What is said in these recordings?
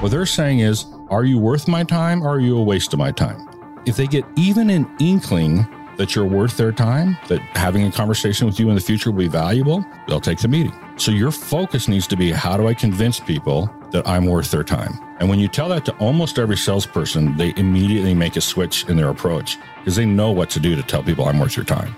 What they're saying is, are you worth my time or are you a waste of my time? If they get even an inkling that you're worth their time, that having a conversation with you in the future will be valuable, they'll take the meeting. So your focus needs to be, how do I convince people that I'm worth their time? And when you tell that to almost every salesperson, they immediately make a switch in their approach because they know what to do to tell people I'm worth your time.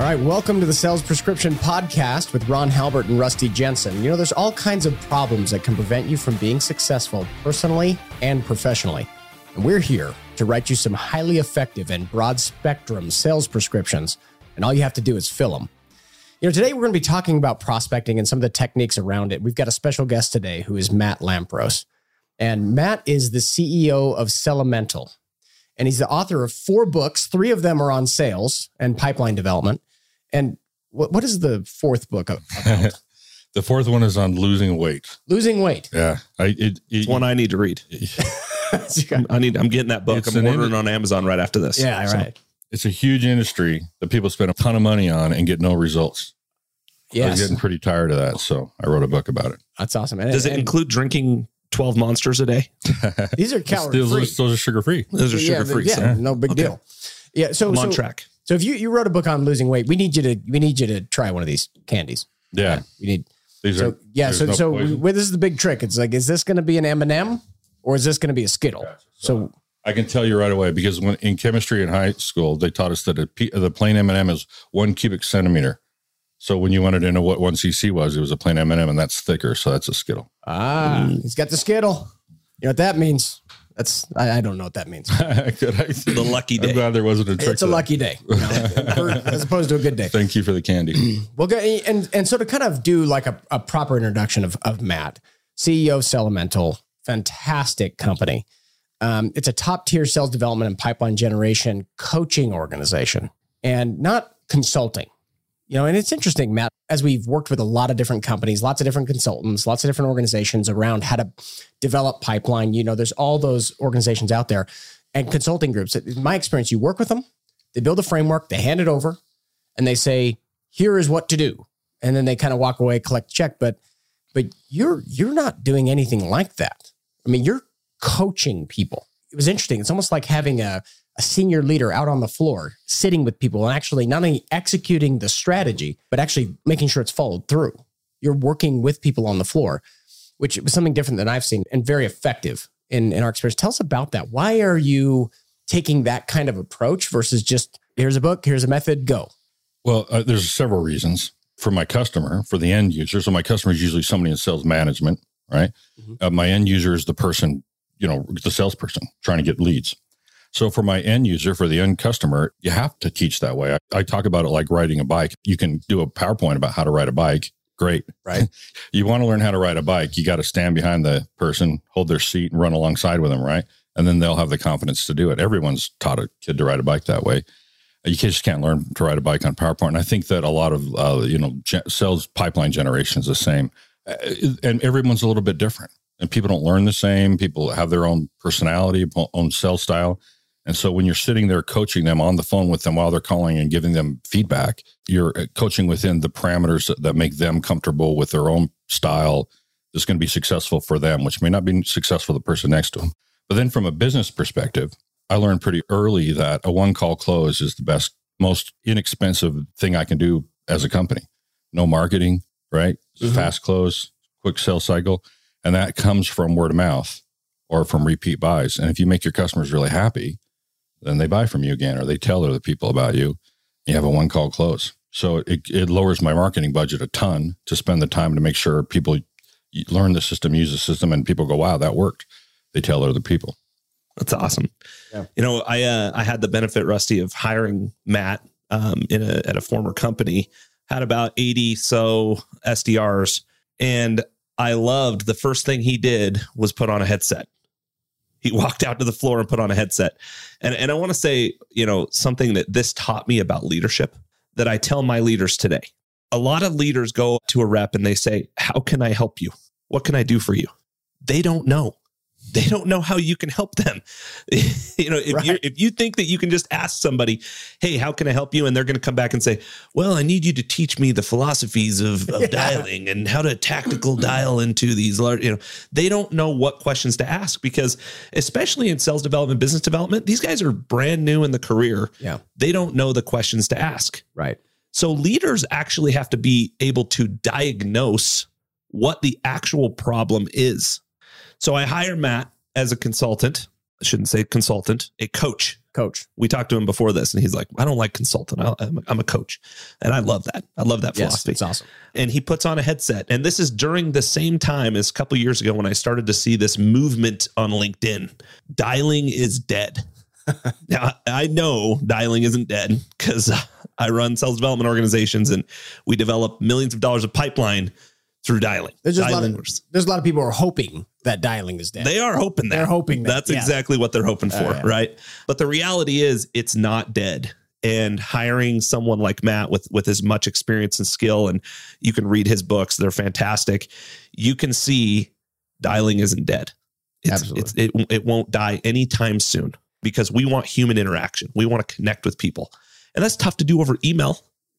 All right, welcome to the Sales Prescription Podcast with Ron Halbert and Rusty Jensen. You know, there's all kinds of problems that can prevent you from being successful personally and professionally. And we're here to write you some highly effective and broad spectrum sales prescriptions. And all you have to do is fill them. You know, today we're going to be talking about prospecting and some of the techniques around it. We've got a special guest today who is Matt Lampros. And Matt is the CEO of Sellemental. And he's the author of 4 books. 3 of them are on sales and pipeline development. And what is the 4th book about? The 4th one is on losing weight. Losing weight. Yeah. It's one I need to read. I'm getting that book. I'm ordering on Amazon right after this. Yeah, right. So it's a huge industry that people spend a ton of money on and get no results. Yes. I was getting pretty tired of that, so I wrote a book about it. That's awesome. And, Does it include drinking 12 monsters a day? These are calorie-free. Those are sugar-free. Those are sugar-free. Yeah, so. No big deal. Yeah, so I'm on track. So if you wrote a book on losing weight, we need you to try one of these candies. Yeah, we need. This is the big trick. It's like, is this going to be an M&M or is this going to be a Skittle? Gotcha. So I can tell you right away, because when in chemistry in high school, they taught us that the plain M&M is 1 cubic centimeter. So when you wanted to know what 1 cc was, it was a plain M&M, and that's thicker. So that's a Skittle. Ah, He's got the Skittle. You know what that means? I don't know what that means. The lucky day. I'm glad there wasn't a trick. It's a lucky day, you know, as opposed to a good day. Thank you for the candy. Well, and so to kind of do like a proper introduction of Matt, CEO of Sellemental, fantastic company. It's a top-tier sales development and pipeline generation coaching organization, and not consulting. You know, and it's interesting, Matt, as we've worked with a lot of different companies, lots of different consultants, lots of different organizations around how to develop pipeline. You know, there's all those organizations out there and consulting groups. In my experience, you work with them, they build a framework, they hand it over, and they say, here is what to do. And then they kind of walk away, collect check. But you're not doing anything like that. I mean, you're coaching people. It was interesting. It's almost like having a senior leader out on the floor, sitting with people and actually not only executing the strategy, but actually making sure it's followed through. You're working with people on the floor, which was something different than I've seen and very effective in our experience. Tell us about that. Why are you taking that kind of approach versus just, here's a book, here's a method, go? Well, there's several reasons. For my customer, for the end user. So my customer is usually somebody in sales management, right? Mm-hmm. My end user is the person, you know, the salesperson trying to get leads. So for my end user, for the end customer, you have to teach that way. I talk about it like riding a bike. You can do a PowerPoint about how to ride a bike. Great. Right. You want to learn how to ride a bike. You got to stand behind the person, hold their seat and run alongside with them. Right. And then they'll have the confidence to do it. Everyone's taught a kid to ride a bike that way. You just can't learn to ride a bike on PowerPoint. And I think that a lot of, sales pipeline generation is the same. And everyone's a little bit different. And people don't learn the same. People have their own personality, own sales style. And so when you're sitting there coaching them on the phone with them while they're calling and giving them feedback, you're coaching within the parameters that make them comfortable with their own style that's going to be successful for them, which may not be successful for the person next to them. But then from a business perspective, I learned pretty early that a one-call close is the best, most inexpensive thing I can do as a company. No marketing, right? Mm-hmm. Fast close, quick sales cycle. And that comes from word of mouth or from repeat buys. And if you make your customers really happy, then they buy from you again, or they tell other people about you. You have a one-call close. So it lowers my marketing budget a ton to spend the time to make sure people learn the system, use the system, and people go, wow, that worked. They tell other people. That's awesome. Yeah. You know, I had the benefit, Rusty, of hiring Matt at a former company. Had about 80 so SDRs, and I loved the first thing he did was put on a headset. He walked out to the floor and put on a headset. And I want to say, you know, something that this taught me about leadership that I tell my leaders today. A lot of leaders go to a rep and they say, how can I help you? What can I do for you? They don't know. they don't know how you can help them. You know, if you think that you can just ask somebody, hey, how can I help you? And they're going to come back and say, well, I need you to teach me the philosophies of dialing and how to tactical dial into these large, you know, they don't know what questions to ask, because especially in sales development, business development, these guys are brand new in the career. Yeah. They don't know the questions to ask. Right. So leaders actually have to be able to diagnose what the actual problem is. So I hire Matt as a consultant. I shouldn't say consultant, a coach. Coach. We talked to him before this and he's like, I don't like consultant. I'm a coach. And I love that. I love that philosophy. It's awesome. And he puts on a headset. And this is during the same time as a couple of years ago when I started to see this movement on LinkedIn. Dialing is dead. Now, I know dialing isn't dead because I run sales development organizations and we develop millions of dollars of pipeline through dialing. There's a lot of people who are hoping that dialing is dead. They are hoping that. They're hoping that. That's exactly what they're hoping for, right? But the reality is it's not dead. And hiring someone like Matt with as much experience and skill, and you can read his books, they're fantastic. You can see dialing isn't dead. It won't die anytime soon because we want human interaction. We want to connect with people. And that's tough to do over email.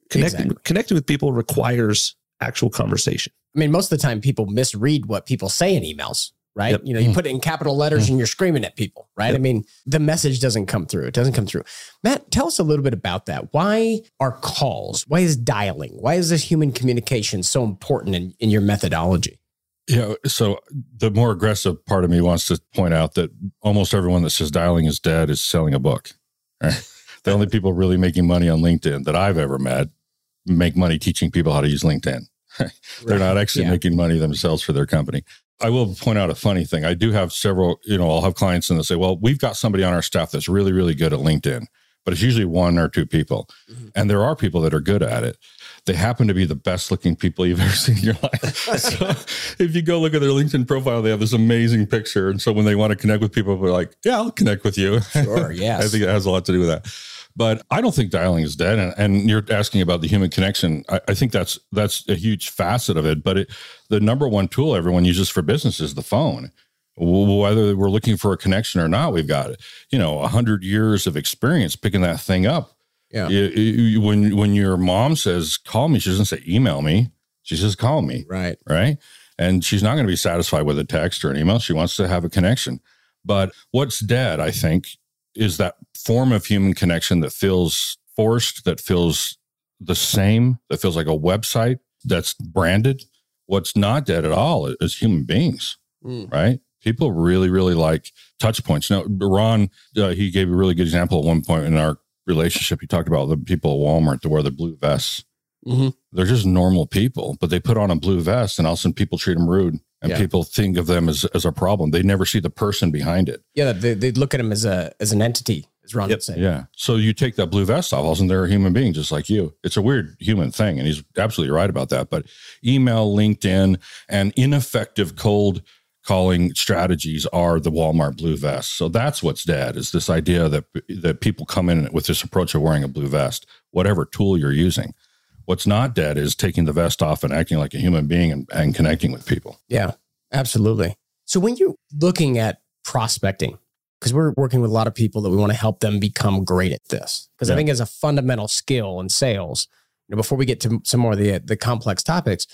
Connecting with people requires actual conversation. I mean, most of the time people misread what people say in emails, right? Yep. You know, you put it in capital letters and you're screaming at people, right? Yep. I mean, the message doesn't come through. It doesn't come through. Matt, tell us a little bit about that. Why are calls? Why is dialing? Why is this human communication so important in your methodology? Yeah. So the more aggressive part of me wants to point out that almost everyone that says dialing is dead is selling a book. Right? The only people really making money on LinkedIn that I've ever met make money teaching people how to use LinkedIn. They're not actually making money themselves for their company. I will point out a funny thing. I do have several, you know, I'll have clients and they'll say, well, we've got somebody on our staff that's really, really good at LinkedIn, but it's usually one or two people. Mm-hmm. And there are people that are good at it. They happen to be the best looking people you've ever seen in your life. So if you go look at their LinkedIn profile, they have this amazing picture. And so when they want to connect with people, they're like, yeah, I'll connect with you. Sure, yes. I think it has a lot to do with that. But I don't think dialing is dead. And you're asking about the human connection. I think that's a huge facet of it. But the number one tool everyone uses for business is the phone. Whether we're looking for a connection or not, we've got, you know, 100 years of experience picking that thing up. Yeah. When your mom says, call me, she doesn't say, email me. She says, call me. Right. Right. And she's not going to be satisfied with a text or an email. She wants to have a connection. But what's dead, I think, is that form of human connection that feels forced, that feels the same, that feels like a website that's branded. What's not dead at all is human beings, right? People really, really like touch points. Now, Ron, he gave a really good example at one point in our relationship. He talked about the people at Walmart that wear the blue vests. Mm-hmm. They're just normal people, but they put on a blue vest and all of a sudden people treat them rude. And people think of them as a problem. They never see the person behind it. Yeah, they look at them as an entity, as Ron would say. Yeah. So you take that blue vest off, and they're a human being just like you. It's a weird human thing, and he's absolutely right about that. But email, LinkedIn, and ineffective cold calling strategies are the Walmart blue vest. So that's what's dead, is this idea that people come in with this approach of wearing a blue vest, whatever tool you're using. What's not dead is taking the vest off and acting like a human being and connecting with people. Yeah, absolutely. So when you're looking at prospecting, because we're working with a lot of people that we want to help them become great at this, because I think as a fundamental skill in sales, you know, before we get to some more of the complex topics,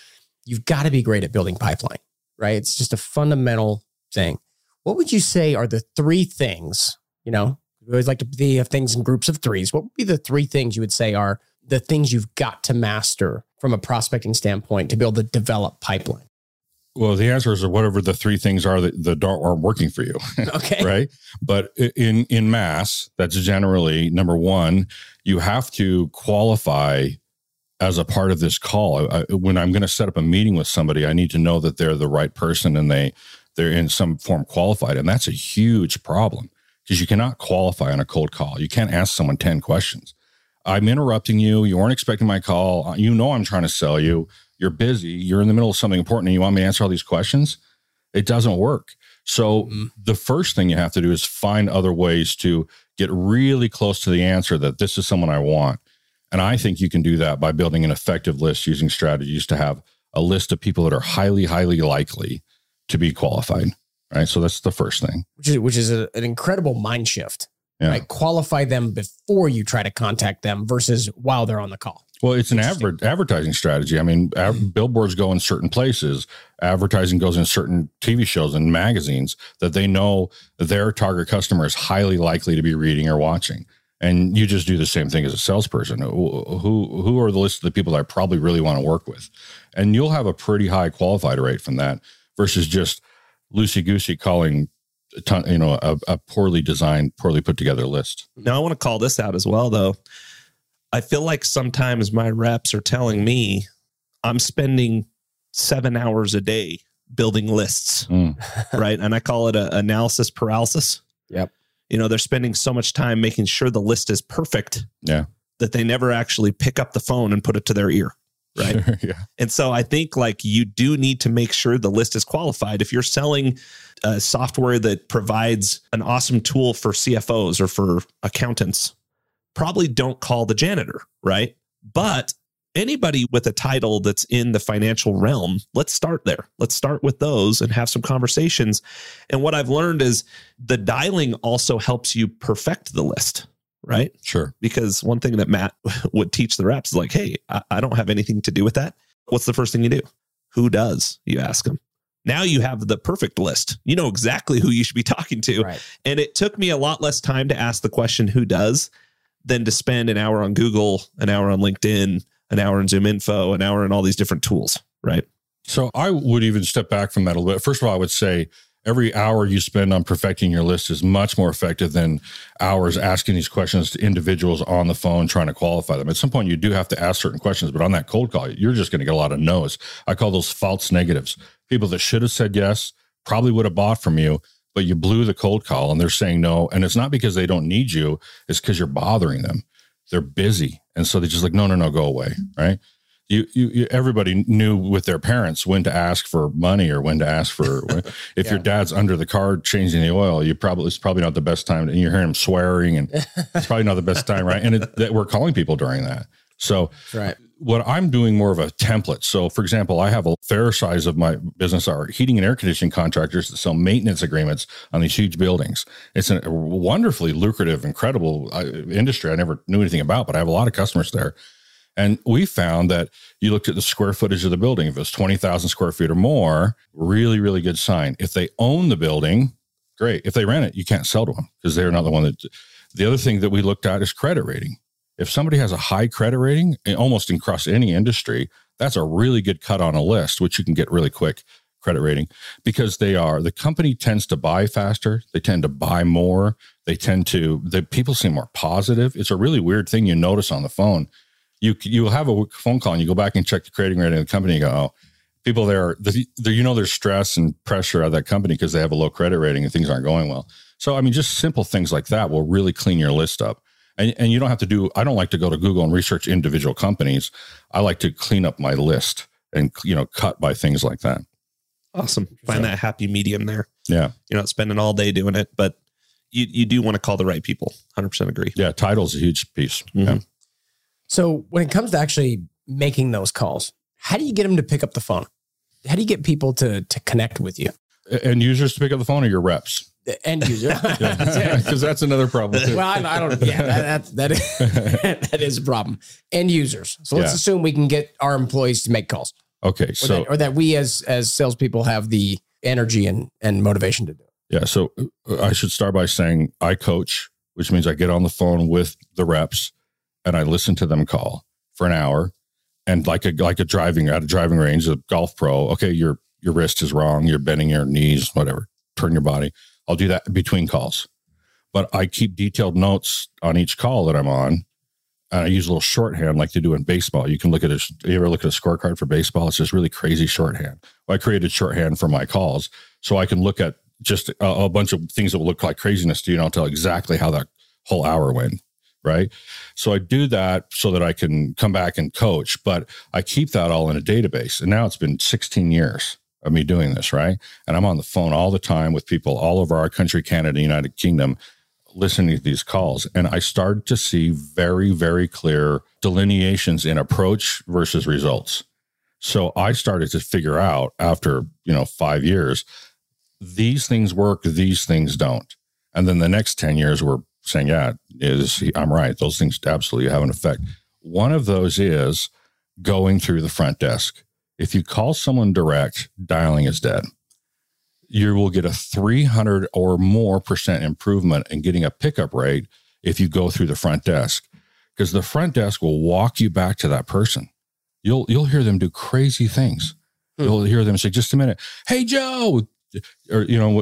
you've got to be great at building pipeline, right? It's just a fundamental thing. What would you say are the three things, you know, we always like to have things in groups of threes. What would be the three things you would say are the things you've got to master from a prospecting standpoint to be able to develop pipeline? Well, the answers are whatever the three things are that aren't working for you. Okay. Right. But in mass, that's generally number one, you have to qualify as a part of this call. When I'm going to set up a meeting with somebody, I need to know that they're the right person and they're in some form qualified. And that's a huge problem because you cannot qualify on a cold call. You can't ask someone 10 questions. I'm interrupting you. You weren't expecting my call. You know I'm trying to sell you. You're busy. You're in the middle of something important and you want me to answer all these questions? It doesn't work. So the first thing you have to do is find other ways to get really close to the answer that this is someone I want. And I think you can do that by building an effective list using strategies to have a list of people that are highly, highly likely to be qualified. Right. So that's the first thing, which is an incredible mind shift. Yeah. Right? Qualify them before you try to contact them versus while they're on the call. Well, it's an advertising strategy. I mean, billboards go in certain places. Advertising goes in certain TV shows and magazines that they know their target customer is highly likely to be reading or watching. And you just do the same thing as a salesperson. Who are the list of the people that I probably really want to work with? And you'll have a pretty high qualified rate from that versus just loosey-goosey calling a ton, a poorly designed, poorly put together list. Now, I want to call this out as well, though. I feel like sometimes my reps are telling me I'm spending 7 hours a day building lists, right? And I call it a analysis paralysis. Yep. You know, they're spending so much time making sure the list is perfect that they never actually pick up the phone and put it to their ear, right? Sure, yeah. And so I think like you do need to make sure the list is qualified. If you're selling software that provides an awesome tool for CFOs or for accountants, probably don't call the janitor, right? But anybody with a title that's in the financial realm, let's start there. Let's start with those and have some conversations. And what I've learned is the dialing also helps you perfect the list, right? Sure. Because one thing that Matt would teach the reps is like, hey, I don't have anything to do with that. What's the first thing you do? Who does? You ask them. Now you have the perfect list. You know exactly who you should be talking to. Right. And it took me a lot less time to ask the question, who does, than to spend an hour on Google, an hour on LinkedIn, an hour in Zoom Info, an hour in all these different tools, right? So I would even step back from that a little bit. First of all, I would say every hour you spend on perfecting your list is much more effective than hours asking these questions to individuals on the phone trying to qualify them. At some point, you do have to ask certain questions, but on that cold call, you're just going to get a lot of no's. I call those false negatives. People that should have said yes, probably would have bought from you, but you blew the cold call and they're saying no. And it's not because they don't need you. It's because you're bothering them. They're busy. And so they just like, no, go away. Right. You everybody knew with their parents when to ask for money or when to ask for, if your dad's under the car changing the oil, it's probably not the best time. And you're hearing him swearing and it's probably not the best time. Right. And that we're calling people during that. So what I'm doing more of a template. So for example, I have a fair size of my business are heating and air conditioning contractors that sell maintenance agreements on these huge buildings. It's a wonderfully lucrative, incredible industry I never knew anything about, but I have a lot of customers there. And we found that you looked at the square footage of the building. If it's 20,000 square feet or more, really, really good sign. If they own the building, great. If they rent it, you can't sell to them because they're not the one that... The other thing that we looked at is credit rating. If somebody has a high credit rating, almost across any industry, that's a really good cut on a list, which you can get really quick credit rating because the company tends to buy faster. They tend to buy more. The people seem more positive. It's a really weird thing you notice on the phone. You'll have a phone call and you go back and check the credit rating of the company and go, oh, people there, there's stress and pressure out of that company because they have a low credit rating and things aren't going well. So, I mean, just simple things like that will really clean your list up. And you don't have to I don't like to go to Google and research individual companies. I like to clean up my list and, cut by things like that. Awesome. Find that happy medium there. Yeah. You're not spending all day doing it, but you do want to call the right people. 100% agree. Yeah. Title's a huge piece. Mm-hmm. Yeah. So when it comes to actually making those calls, how do you get them to pick up the phone? How do you get people to connect with you? End users to pick up the phone or your reps? The end user, because that's another problem too. Well, I don't. Yeah, that is a problem. End users. So let's assume we can get our employees to make calls. Okay, or that we as salespeople have the energy and motivation to do it. Yeah. So I should start by saying I coach, which means I get on the phone with the reps and I listen to them call for an hour, and like a driving at a driving range, a golf pro. Okay, your wrist is wrong. You're bending your knees. Whatever. Turn your body. I'll do that between calls, but I keep detailed notes on each call that I'm on. And I use a little shorthand like they do in baseball. You can look at you ever look at a scorecard for baseball? It's just really crazy shorthand. Well, I created shorthand for my calls so I can look at just a bunch of things that will look like craziness to you, and I'll tell exactly how that whole hour went. Right. So I do that so that I can come back and coach, but I keep that all in a database. And now it's been 16 years. Of me doing this, right? And I'm on the phone all the time with people all over our country, Canada, United Kingdom, listening to these calls. And I started to see very, very clear delineations in approach versus results. So I started to figure out after, 5 years, these things work, these things don't. And then the next 10 years, we're saying, yeah, I'm right. Those things absolutely have an effect. One of those is going through the front desk. If you call someone direct, dialing is dead. You will get a 300% or more improvement in getting a pickup rate if you go through the front desk, because the front desk will walk you back to that person. You'll hear them do crazy things. You'll hear them say, just a minute, hey, Joe, or, you know,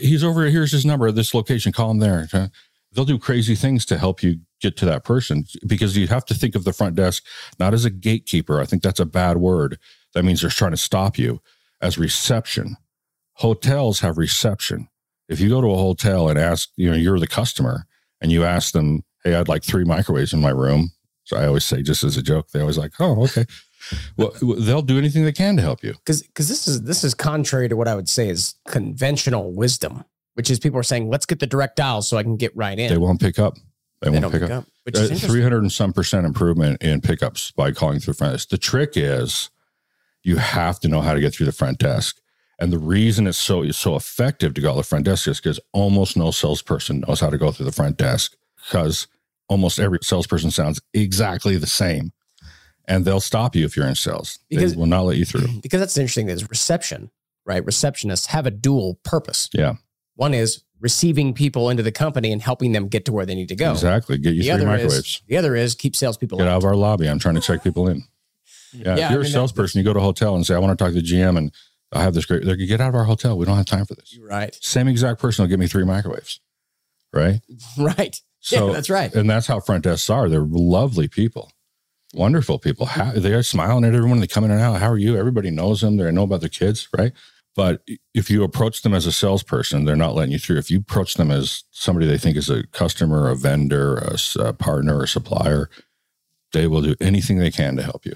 he's over here. Here's his number at this location. Call him there. They'll do crazy things to help you get to that person, because you have to think of the front desk not as a gatekeeper. I think that's a bad word. That means they're trying to stop you. As reception. Hotels have reception. If you go to a hotel and ask, you know, you're the customer, and you ask them, hey, I'd like 3 microwaves in my room. So I always say, just as a joke, they're always like, oh, okay. Well, they'll do anything they can to help you. Because this is contrary to what I would say is conventional wisdom, which is people are saying, let's get the direct dial so I can get right in. They won't pick up. They won't pick up. Which is 300% improvement in pickups by calling through the front desk. The trick is you have to know how to get through the front desk. And the reason it's so effective to go to the front desk is because almost no salesperson knows how to go through the front desk, because almost every salesperson sounds exactly the same. And they'll stop you if you're in sales. They will not let you through. Because that's interesting, is reception, right? Receptionists have a dual purpose. Yeah. One is receiving people into the company and helping them get to where they need to go. Exactly. Get you 3 microwaves. The other is keep salespeople out. Get out of our lobby. I'm trying to check people in. Yeah. If you're a salesperson, you go to a hotel and say, I want to talk to the GM and I have this great, they're going to get out of our hotel. We don't have time for this. Right. Same exact person will give me 3 microwaves. Right. Right. So, yeah, that's right. And that's how front desks are. They're lovely people. Wonderful people. They are smiling at everyone. They come in and out. How are you? Everybody knows them. They know about their kids, right? But if you approach them as a salesperson, they're not letting you through. If you approach them as somebody they think is a customer, a vendor, a partner, or supplier, they will do anything they can to help you.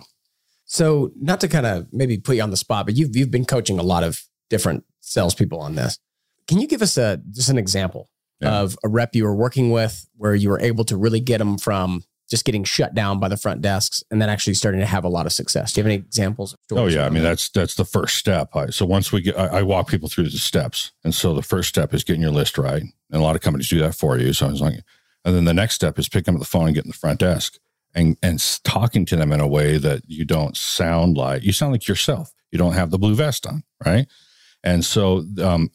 So not to kind of maybe put you on the spot, but you've been coaching a lot of different salespeople on this. Can you give us just an example of a rep you were working with where you were able to really get them from just getting shut down by the front desks and then actually starting to have a lot of success? Do you have any examples? Oh yeah. I mean, that's the first step. So once I walk people through the steps. And so the first step is getting your list right. And a lot of companies do that for you. So I was like, and then the next step is picking up the phone and getting the front desk and talking to them in a way that you don't sound like, you sound like yourself. You don't have the blue vest on. Right. And so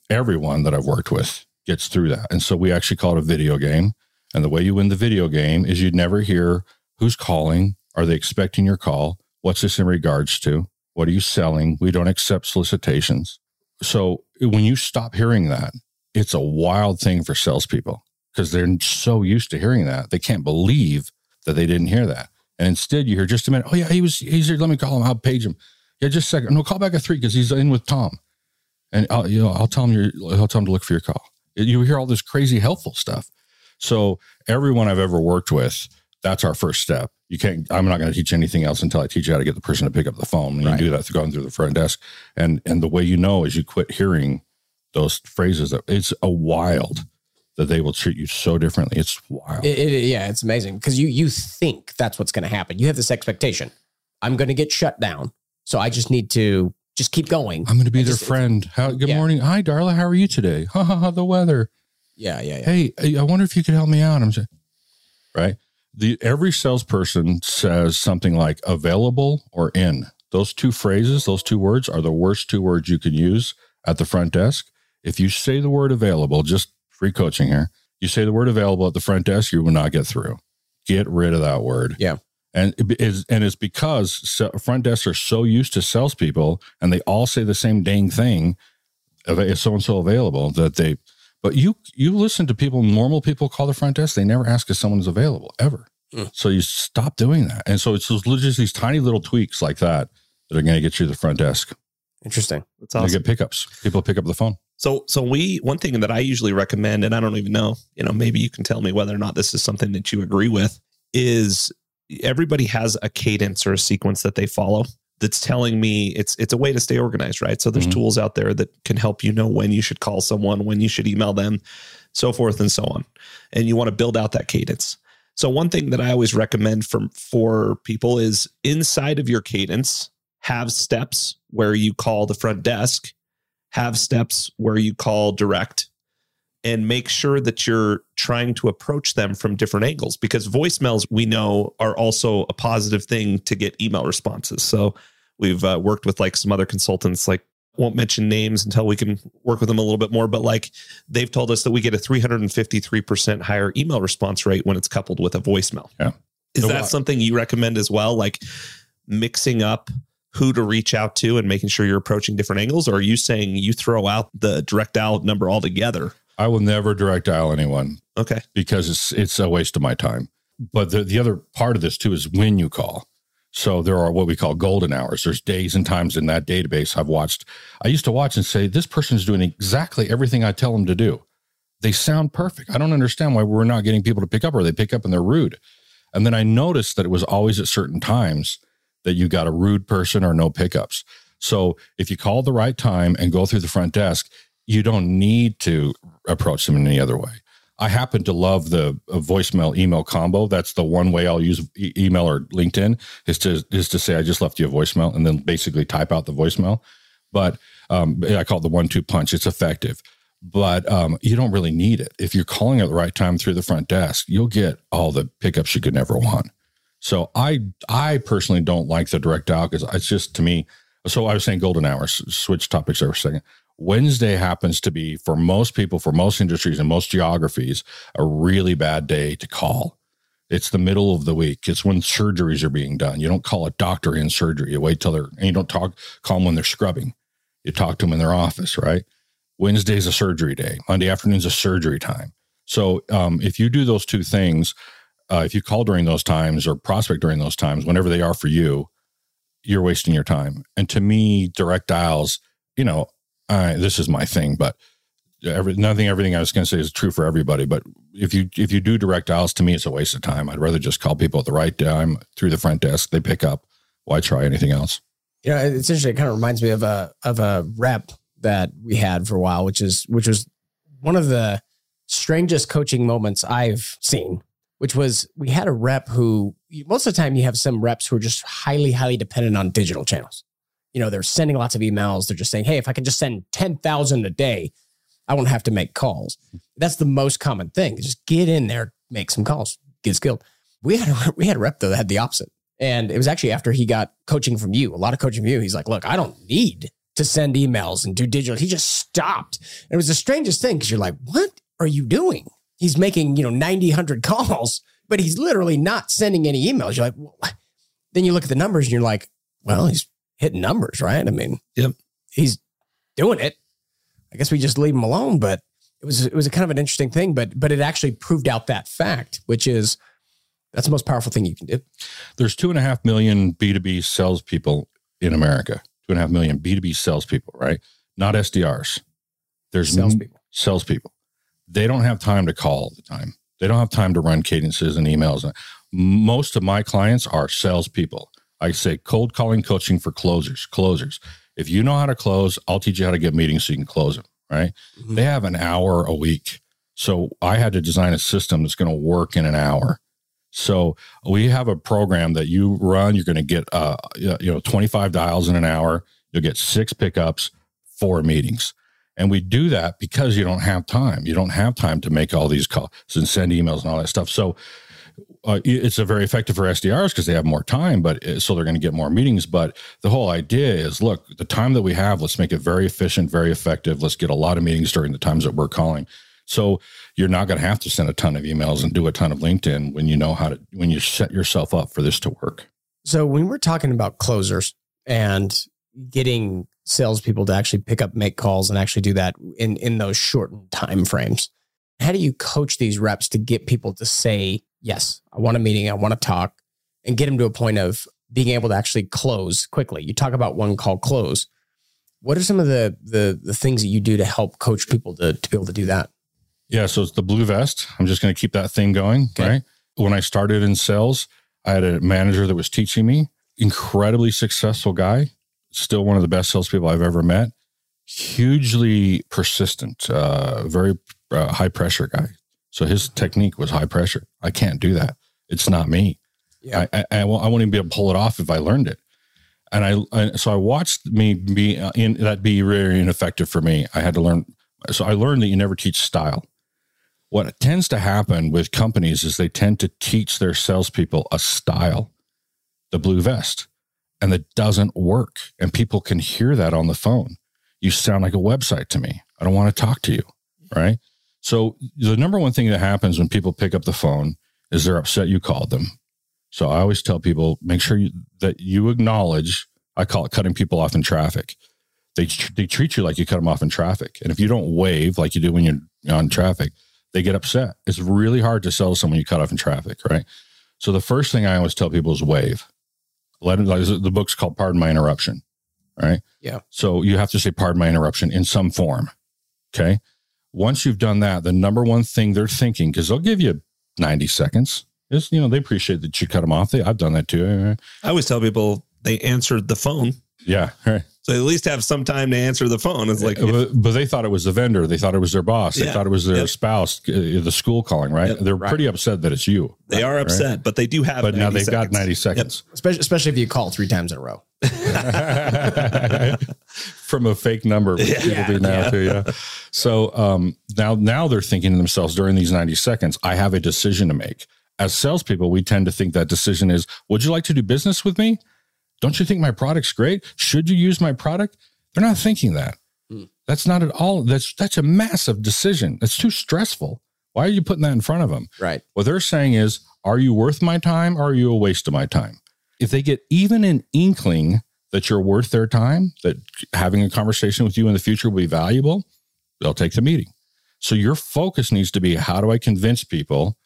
everyone that I've worked with gets through that. And so we actually call it a video game. And the way you win the video game is you'd never hear who's calling. Are they expecting your call? What's this in regards to? What are you selling? We don't accept solicitations. So when you stop hearing that, it's a wild thing for salespeople because they're so used to hearing that. They can't believe that they didn't hear that. And instead you hear just a minute. Oh yeah, he's here. Let me call him. I'll page him. Yeah, just a second. No, call back at 3 because he's in with Tom. And I'll tell him to look for your call. You hear all this crazy helpful stuff. So everyone I've ever worked with, that's our first step. I'm not going to teach anything else until I teach you how to get the person to pick up the phone. And you do that through going through the front desk. And the way you know is you quit hearing those phrases. It's a wild that they will treat you so differently. It's wild. It's amazing because you think that's what's going to happen. You have this expectation. I'm going to get shut down. So I just need to just keep going. I'm going to be their friend. Good morning. Hi, Darla. How are you today? Ha ha ha. The weather. Yeah. Hey, I wonder if you could help me out. I'm saying, right? Every salesperson says something like available or in. Those 2 phrases, those 2 words are the worst 2 words you can use at the front desk. If you say the word available, just free coaching here, you say the word available at the front desk, you will not get through. Get rid of that word. Yeah. And it's because front desks are so used to salespeople and they all say the same dang thing, is so-and-so available, that they... But you listen to people, normal people call the front desk. They never ask if someone's available ever. So you stop doing that. And so it's just these tiny little tweaks like that are going to get you to the front desk. Interesting. That's awesome. You get pickups. People pick up the phone. So one thing that I usually recommend, and I don't even know, you know, maybe you can tell me whether or not this is something that you agree with, is everybody has a cadence or a sequence that they follow. That's telling me it's a way to stay organized, right? So there's tools out there that can help you know when you should call someone, when you should email them, so forth and so on. And you want to build out that cadence. So one thing that I always recommend for people is inside of your cadence, have steps where you call the front desk have steps where you call direct, and make sure that you're trying to approach them from different angles, because voicemails, we know, are also a positive thing to get email responses. So we've worked with like some other consultants, like won't mention names until we can work with them a little bit more, but like they've told us that we get a 353% higher email response rate when it's coupled with a voicemail. Yeah. Is that something you recommend as well? Like mixing up who to reach out to and making sure you're approaching different angles? Or are you saying you throw out the direct dial number altogether? I will never direct dial anyone. Okay. Because it's a waste of my time. But the other part of this too is when you call. So there are what we call golden hours. There's days and times in that database I've watched. I used to watch and say, this person's doing exactly everything I tell them to do. They sound perfect. I don't understand why we're not getting people to pick up, or they pick up and they're rude. And then I noticed that it was always at certain times that you got a rude person or no pickups. So if you call the right time and go through the front desk, you don't need to approach them in any other way. I happen to love the voicemail email combo. That's the one way I'll use email or LinkedIn is to say, I just left you a voicemail, and then basically type out the voicemail. But I call it the 1-2 punch. It's effective. But you don't really need it. If you're calling at the right time through the front desk, you'll get all the pickups you could never want. So I personally don't like the direct dial, because it's just, to me. So I was saying golden hours, switch topics there for a second. Wednesday happens to be, for most people, for most industries and most geographies, a really bad day to call. It's the middle of the week. It's when surgeries are being done. You don't call a doctor in surgery. You wait till they're, and you don't call them when they're scrubbing. You talk to them in their office, right? Wednesday's a surgery day. Monday afternoon's a surgery time. So if you do those two things, if you call during those times or prospect during those times, whenever they are for you, you're wasting your time. And to me, direct dials, you know, this is my thing, but everything I was going to say is true for everybody. But if you do direct dials, to me, it's a waste of time. I'd rather just call people at the right time through the front desk. They pick up. Why try anything else? Yeah, it's interesting. It kind of reminds me of a rep that we had for a while, which was one of the strangest coaching moments I've seen, which was, we had a rep who, most of the time you have some reps who are just highly, highly dependent on digital channels. You know, they're sending lots of emails. They're just saying, hey, if I can just send 10,000 a day, I won't have to make calls. That's the most common thing. Just get in there, make some calls, get skilled. We had a rep though that had the opposite. And it was actually after he got coaching from you, a lot of coaching from you. He's like, look, I don't need to send emails and do digital. He just stopped. And it was the strangest thing, because you're like, what are you doing? He's making, 90, 100 calls, but he's literally not sending any emails. You're like, what? Then you look at the numbers and you're like, well, he's hitting numbers, right? I mean, yep. He's doing it. I guess we just leave him alone. But it was a kind of an interesting thing, but it actually proved out that fact, which is, that's the most powerful thing you can do. There's 2.5 million B2B salespeople in America. 2.5 million B2B salespeople, right? Not SDRs. There's salespeople. They don't have time to call all the time. They don't have time to run cadences and emails. Most of my clients are salespeople. I say cold calling coaching for closers. If you know how to close, I'll teach you how to get meetings so you can close them, right? Mm-hmm. They have an hour a week. So I had to design a system that's going to work in an hour. So we have a program that you run. You're going to get 25 dials in an hour. You'll get 6 pickups, 4 meetings. And we do that because you don't have time. You don't have time to make all these calls and send emails and all that stuff. So it's a very effective for SDRs because they have more time, so they're going to get more meetings. But the whole idea is, look, the time that we have, let's make it very efficient, very effective. Let's get a lot of meetings during the times that we're calling. So you're not going to have to send a ton of emails and do a ton of LinkedIn when you know when you set yourself up for this to work. So when we're talking about closers and getting salespeople to actually pick up, make calls, and actually do that in those shortened time frames, how do you coach these reps to get people to say, yes, I want a meeting, I want to talk, and get them to a point of being able to actually close quickly? You talk about one call close. What are some of the things that you do to help coach people to be able to do that? Yeah, so it's the blue vest. I'm just going to keep that thing going, okay. Right? When I started in sales, I had a manager that was teaching me, incredibly successful guy, still one of the best salespeople I've ever met, hugely persistent, very high pressure guy. So his technique was high pressure. I can't do that. It's not me. Yeah. I won't even be able to pull it off if I learned it. And so I watched me be very ineffective for me. I had to learn. So I learned that you never teach style. What tends to happen with companies is they tend to teach their salespeople a style, the blue vest, and that doesn't work. And people can hear that on the phone. You sound like a website to me. I don't want to talk to you, right? So the number one thing that happens when people pick up the phone is they're upset you called them. So I always tell people, make sure that you acknowledge, I call it cutting people off in traffic. They treat you like you cut them off in traffic. And if you don't wave like you do when you're on traffic, they get upset. It's really hard to sell to someone you cut off in traffic, right? So the first thing I always tell people is wave. The book's called Pardon My Interruption, right? Yeah. So you have to say pardon my interruption in some form, okay? Once you've done that, the number one thing they're thinking, because they'll give you 90 seconds, is, you know, they appreciate that you cut them off. I've done that too. I always tell people they answered the phone. Yeah. Right. So they at least have some time to answer the phone. It's like, but they thought it was the vendor. They thought it was their boss. They thought it was their spouse, the school calling, right? They're pretty upset that it's you. They are upset, right? But they do have, but now they've got 90 seconds. Yep. Especially if you call 3 times in a row. From a fake number, which people do now too. Yeah. So now they're thinking to themselves during these 90 seconds, I have a decision to make. As salespeople, we tend to think that decision is, would you like to do business with me? Don't you think my product's great? Should you use my product? They're not thinking that. That's not at all. That's a massive decision. That's too stressful. Why are you putting that in front of them? Right. What they're saying is, are you worth my time? Or are you a waste of my time? If they get even an inkling that you're worth their time, that having a conversation with you in the future will be valuable, they'll take the meeting. So your focus needs to be, how do I convince people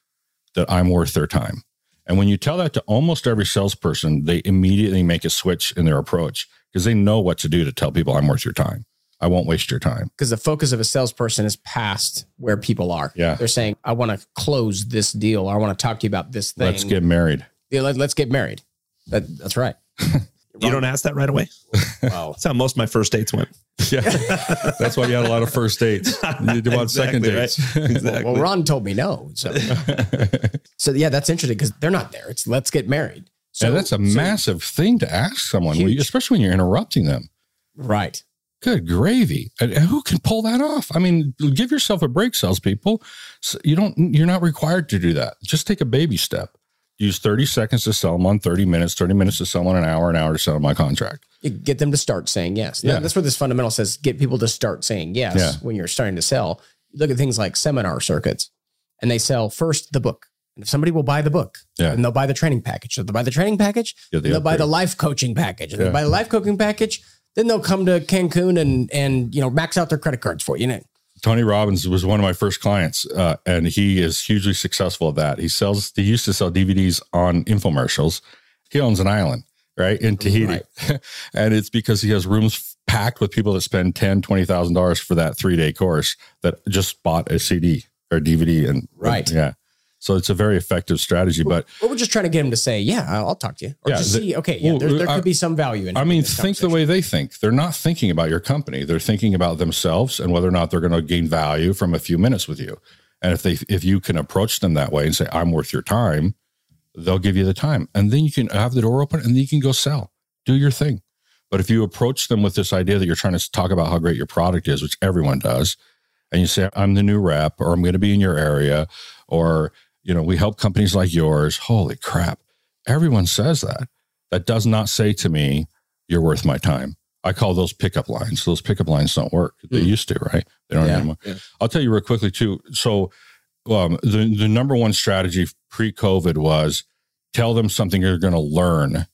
that I'm worth their time? And when you tell that to almost every salesperson, they immediately make a switch in their approach because they know what to do to tell people I'm worth your time. I won't waste your time. Because the focus of a salesperson is past where people are. Yeah. They're saying, I want to close this deal. Or I want to talk to you about this thing. Let's get married. Yeah, let's get married. That's right. You don't ask that right away. Wow. That's how most of my first dates went. Yeah. That's why you had a lot of first dates. You didn't want second dates. Right. Exactly. Well, Ron told me no. So yeah, that's interesting because they're not there. It's let's get married. So yeah, that's a massive thing to ask someone, especially when you're interrupting them. Right. Good gravy. And who can pull that off? I mean, give yourself a break, salespeople. So you're not required to do that. Just take a baby step. Use 30 seconds to sell them on 30 minutes, 30 minutes to sell them on an hour to sell them on contract. You get them to start saying yes. Yeah. That's what this fundamental says. Get people to start saying yes when you're starting to sell. You look at things like seminar circuits and they sell first the book. And if somebody will buy the book, and they'll buy the training package. So they'll buy the training package, they'll buy the life coaching package. And they'll buy the life coaching package, then they'll come to Cancun and you know, max out their credit cards for you. You know? Tony Robbins was one of my first clients, and he is hugely successful at that. He used to sell DVDs on infomercials. He owns an island, right, in Tahiti. Right. And it's because he has rooms packed with people that spend $10,000, $20,000 for that 3-day course that just bought a CD or DVD. And right. Yeah. So it's a very effective strategy, but we're just trying to get them to say, yeah, I'll talk to you. Or just see, okay, yeah, there could be some value in it. I mean, think the way they think. They're not thinking about your company. They're thinking about themselves and whether or not they're going to gain value from a few minutes with you. And if you can approach them that way and say, I'm worth your time, they'll give you the time. And then you can have the door open and then you can go sell, do your thing. But if you approach them with this idea that you're trying to talk about how great your product is, which everyone does, and you say, I'm the new rep, or I'm going to be in your area, or you know, we help companies like yours. Holy crap. Everyone says that. That does not say to me, you're worth my time. I call those pickup lines. Those pickup lines don't work. They used to, right? They don't anymore. Yeah. I'll tell you real quickly too. So the number one strategy pre-COVID was tell them something you're going to learn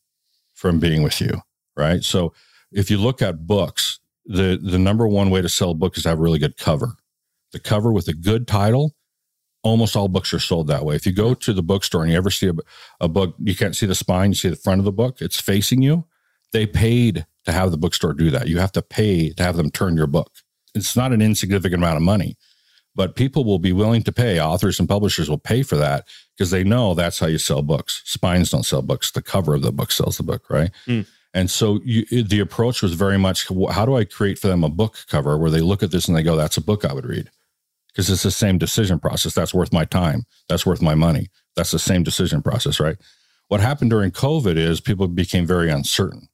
from being with you, right? So if you look at books, the number one way to sell a book is to have a really good cover. The cover with a good title. Almost all books are sold that way. If you go to the bookstore and you ever see a book, you can't see the spine, you see the front of the book, it's facing you. They paid to have the bookstore do that. You have to pay to have them turn your book. It's not an insignificant amount of money, but people will be willing to pay. Authors and publishers will pay for that because they know that's how you sell books. Spines don't sell books. The cover of the book sells the book, right? Mm. And so the approach was very much, how do I create for them a book cover where they look at this and they go, that's a book I would read. Because it's the same decision process. That's worth my time. That's worth my money. That's the same decision process, right? What happened during COVID is people became very uncertain.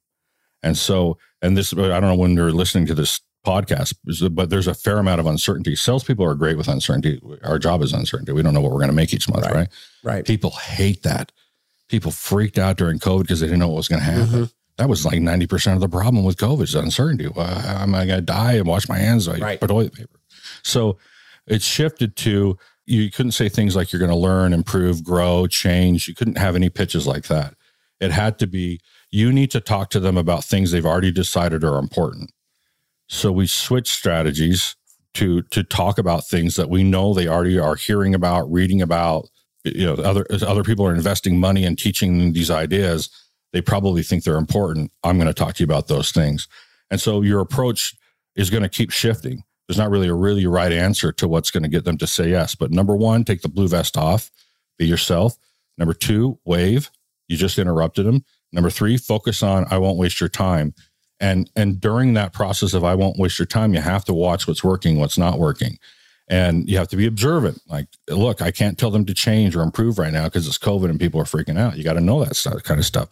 And so, and this, I don't know when you're listening to this podcast, but there's a fair amount of uncertainty. Salespeople are great with uncertainty. Our job is uncertainty. We don't know what we're going to make each month, right? Right. People hate that. People freaked out during COVID because they didn't know what was going to happen. Mm-hmm. That was like 90% of the problem with COVID is uncertainty. Well, am I going to die and wash my hands? Right. Put toilet paper. So it shifted to, you couldn't say things like you're going to learn, improve, grow, change. You couldn't have any pitches like that. It had to be, you need to talk to them about things they've already decided are important. So we switched strategies to talk about things that we know they already are hearing about, reading about. You know, other people are investing money and teaching them these ideas. They probably think they're important. I'm going to talk to you about those things. And so your approach is going to keep shifting. There's not really a right answer to what's going to get them to say yes. But number one, take the blue vest off, be yourself. Number two, wave. You just interrupted them. Number three, focus on, I won't waste your time. And during that process of I won't waste your time, you have to watch what's working, what's not working. And you have to be observant. Like, look, I can't tell them to change or improve right now because it's COVID and people are freaking out. You got to know that kind of stuff.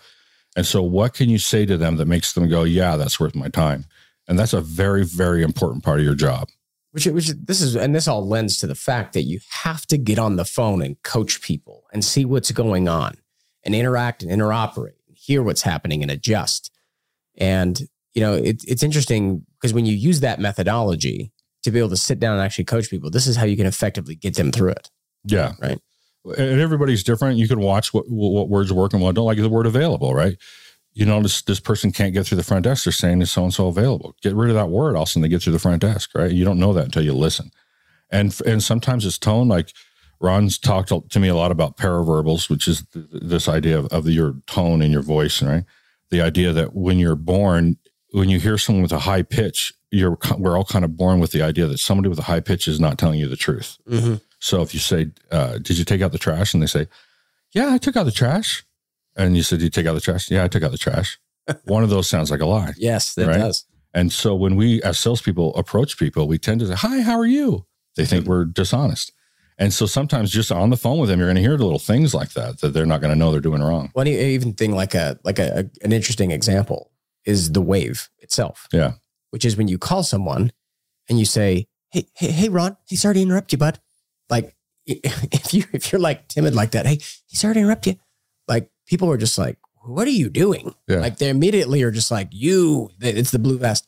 And so what can you say to them that makes them go, yeah, that's worth my time? And that's a very, very important part of your job. This all lends to the fact that you have to get on the phone and coach people and see what's going on and interact and interoperate and hear what's happening and adjust. And, you know, it's interesting because when you use that methodology to be able to sit down and actually coach people, this is how you can effectively get them through it. Yeah. Right. And everybody's different. You can watch what words work and what don't. Like the word available, right? You notice this person can't get through the front desk. They're saying, is so-and-so available? Get rid of that word. All of a sudden they get through the front desk, right? You don't know that until you listen. And sometimes it's tone. Like Ron's talked to me a lot about paraverbals, which is this idea of your tone and your voice, right? The idea that when you're born, when you hear someone with a high pitch, we're all kind of born with the idea that somebody with a high pitch is not telling you the truth. Mm-hmm. So if you say, did you take out the trash? And they say, yeah, I took out the trash. And you said, did you take out the trash? Yeah, I took out the trash. One of those sounds like a lie. Yes, that does. And so when we as salespeople approach people, we tend to say, hi, how are you? They think we're dishonest. And so sometimes just on the phone with them, you're going to hear little things like that they're not going to know they're doing wrong. Well, even thing like an interesting example is the wave itself. Yeah. Which is when you call someone and you say, hey, Ron, hey, sorry to interrupt you, bud. Like if you're like timid like that, hey, sorry to interrupt you. Like, people are just like, what are you doing? Yeah. Like they immediately are just like, it's the blue vest.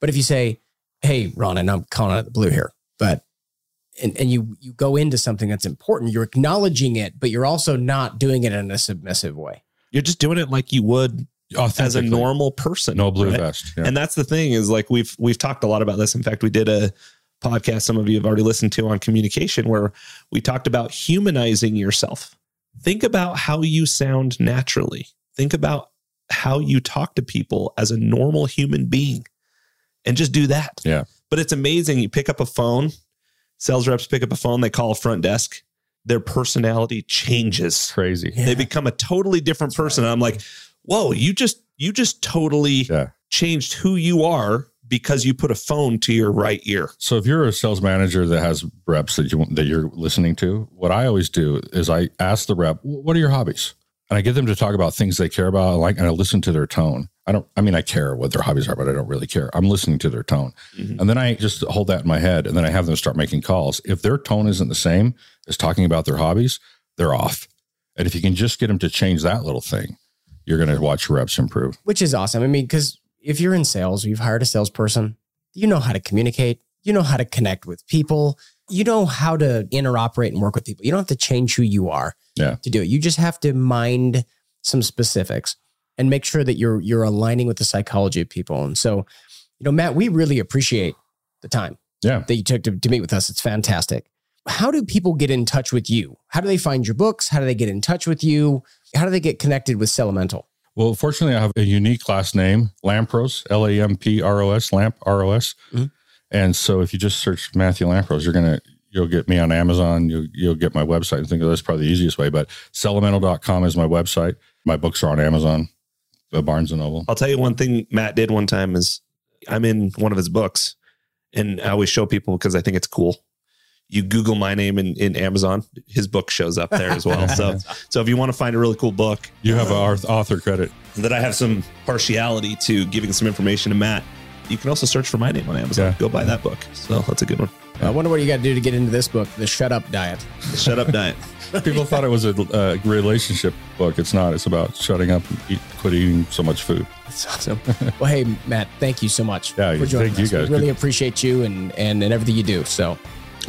But if you say, hey, Ron, and I'm calling out the blue here, but, and you go into something that's important, you're acknowledging it, but you're also not doing it in a submissive way. You're just doing it like you would as a normal person. No blue vest. Yeah. And that's the thing is, like, we've talked a lot about this. In fact, we did a podcast some of you have already listened to on communication where we talked about humanizing yourself. Think about how you sound naturally. Think about how you talk to people as a normal human being and just do that. Yeah. But it's amazing. You pick up a phone, sales reps pick up a phone, they call a front desk, their personality changes. Crazy. Yeah. They become a totally different person. And I'm like, whoa, you just totally changed who you are because you put a phone to your right ear. So if you're a sales manager that has reps that you're listening to, what I always do is I ask the rep, what are your hobbies? And I get them to talk about things they care about, like, and I listen to their tone. I care what their hobbies are, but I don't really care. I'm listening to their tone. Mm-hmm. And then I just hold that in my head and then I have them start making calls. If their tone isn't the same as talking about their hobbies, they're off. And if you can just get them to change that little thing, you're going to watch reps improve. Which is awesome. I mean, because if you're in sales, you've hired a salesperson, you know how to communicate, you know how to connect with people, you know how to interoperate and work with people. You don't have to change who you are to do it. You just have to mind some specifics and make sure that you're aligning with the psychology of people. And so, you know, Matt, we really appreciate the time that you took to meet with us. It's fantastic. How do people get in touch with you? How do they find your books? How do they get in touch with you? How do they get connected with Sellemental? Well, fortunately, I have a unique last name, Lampros, L-A-M-P-R-O-S, Lamp, R-O-S. Mm-hmm. And so if you just search Matthew Lampros, you'll get me on Amazon. You'll get my website. I think that's probably the easiest way, but Sellemental.com is my website. My books are on Amazon, Barnes & Noble. I'll tell you one thing Matt did one time is I'm in one of his books and I always show people because I think it's cool. you Google my name in Amazon, his book shows up there as well. So if you want to find a really cool book, you have an author credit that I have some partiality to giving some information to Matt. You can also search for my name on Amazon. Yeah. Go buy that book. So that's a good one. I wonder what you got to do to get into this book, The Shut Up Diet. The Shut Up Diet. People thought it was a relationship book. It's not. It's about shutting up and quit eating so much food. That's awesome. Well, hey, Matt, thank you so much for joining us. We really appreciate you and everything you do. So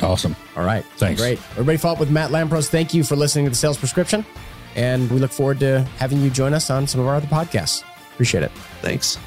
awesome. All right. Thanks. Great. Everybody follow up with Matt Lampros. Thank you for listening to The Sales Prescription. And we look forward to having you join us on some of our other podcasts. Appreciate it. Thanks.